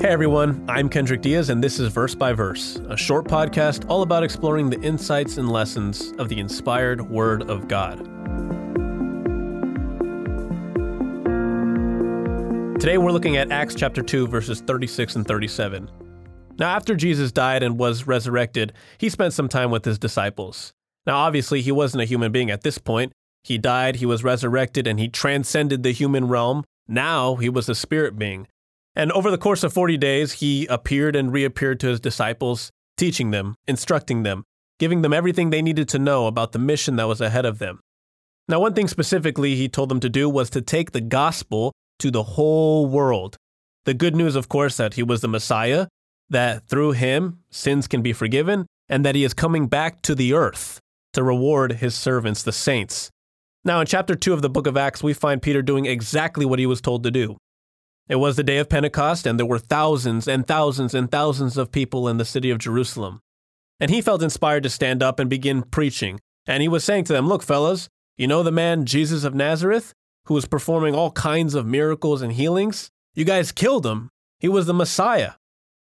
Hey everyone, I'm Kendrick Diaz, and this is Verse by Verse, a short podcast all about exploring the insights and lessons of the inspired Word of God. Today we're looking at Acts chapter 2, verses 36 and 37. Now, after Jesus died and was resurrected, he spent some time with his disciples. Now, obviously, he wasn't a human being at this point. He died, he was resurrected, and he transcended the human realm. Now, he was a spirit being. And over the course of 40 days, he appeared and reappeared to his disciples, teaching them, instructing them, giving them everything they needed to know about the mission that was ahead of them. Now, one thing specifically he told them to do was to take the gospel to the whole world. The good news, of course, that he was the Messiah, that through him, sins can be forgiven, and that he is coming back to the earth to reward his servants, the saints. Now, in chapter 2 of the book of Acts, we find Peter doing exactly what he was told to do. It was the day of Pentecost, and there were thousands and thousands and thousands of people in the city of Jerusalem. And he felt inspired to stand up and begin preaching. And he was saying to them, "Look, fellas, you know the man Jesus of Nazareth, who was performing all kinds of miracles and healings? You guys killed him. He was the Messiah."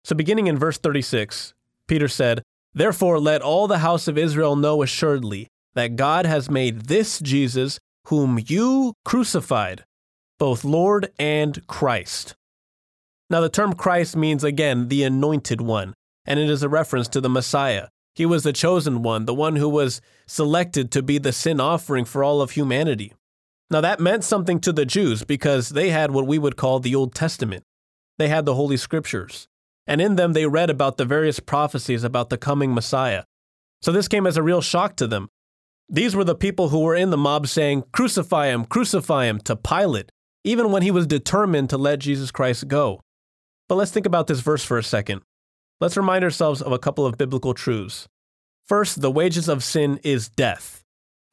So beginning in verse 36, Peter said, "Therefore let all the house of Israel know assuredly that God has made this Jesus, whom you crucified, both Lord and Christ." Now, the term Christ means, again, the anointed one, and it is a reference to the Messiah. He was the chosen one, the one who was selected to be the sin offering for all of humanity. Now, that meant something to the Jews because they had what we would call the Old Testament. They had the Holy Scriptures, and in them they read about the various prophecies about the coming Messiah. So this came as a real shock to them. These were the people who were in the mob saying, crucify him," to Pilate, even when he was determined to let Jesus Christ go. But let's think about this verse for a second. Let's remind ourselves of a couple of biblical truths. First, the wages of sin is death.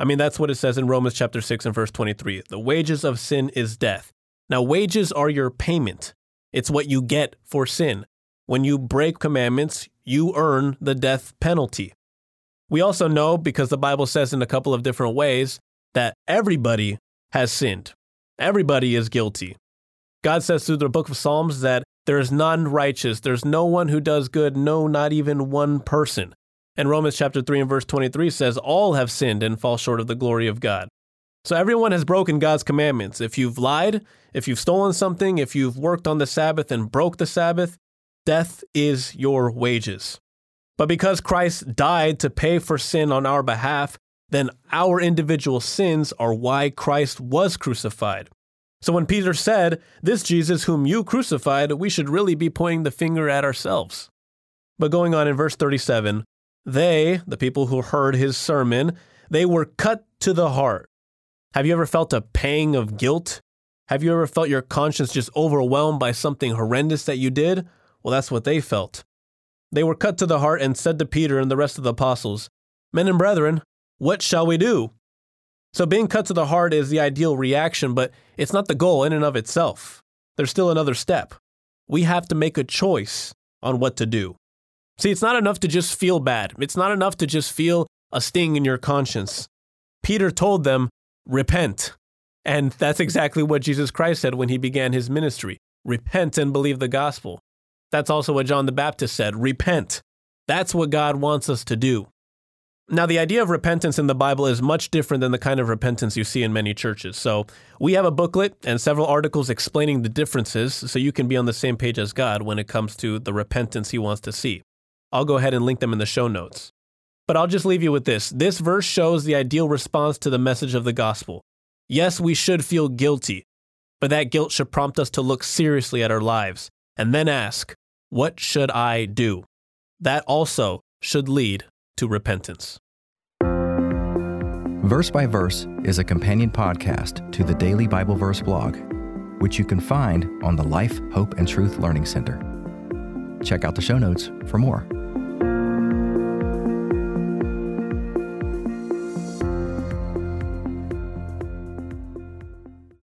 I mean, that's what it says in Romans chapter 6 and verse 23. The wages of sin is death. Now, wages are your payment. It's what you get for sin. When you break commandments, you earn the death penalty. We also know, because the Bible says in a couple of different ways, that everybody has sinned. Everybody is guilty. God says through the book of Psalms that there is none righteous. There's no one who does good. No, not even one person. And Romans chapter 3 and verse 23 says, all have sinned and fall short of the glory of God. So everyone has broken God's commandments. If you've lied, if you've stolen something, if you've worked on the Sabbath and broke the Sabbath, death is your wages. But because Christ died to pay for sin on our behalf, then our individual sins are why Christ was crucified. So when Peter said, "This Jesus whom you crucified," we should really be pointing the finger at ourselves. But going on in verse 37, they, the people who heard his sermon, they were cut to the heart. Have you ever felt a pang of guilt? Have you ever felt your conscience just overwhelmed by something horrendous that you did? Well, that's what they felt. They were cut to the heart and said to Peter and the rest of the apostles, "Men and brethren, what shall we do?" So being cut to the heart is the ideal reaction, but it's not the goal in and of itself. There's still another step. We have to make a choice on what to do. See, it's not enough to just feel bad. It's not enough to just feel a sting in your conscience. Peter told them, repent. And that's exactly what Jesus Christ said when he began his ministry. Repent and believe the gospel. That's also what John the Baptist said. Repent. That's what God wants us to do. Now, the idea of repentance in the Bible is much different than the kind of repentance you see in many churches. So we have a booklet and several articles explaining the differences so you can be on the same page as God when it comes to the repentance he wants to see. I'll go ahead and link them in the show notes. But I'll just leave you with this. This verse shows the ideal response to the message of the gospel. Yes, we should feel guilty, but that guilt should prompt us to look seriously at our lives and then ask, what should I do? That also should lead to repentance. Verse by Verse is a companion podcast to the Daily Bible Verse blog, which you can find on the Life, Hope, and Truth Learning Center. Check out the show notes for more.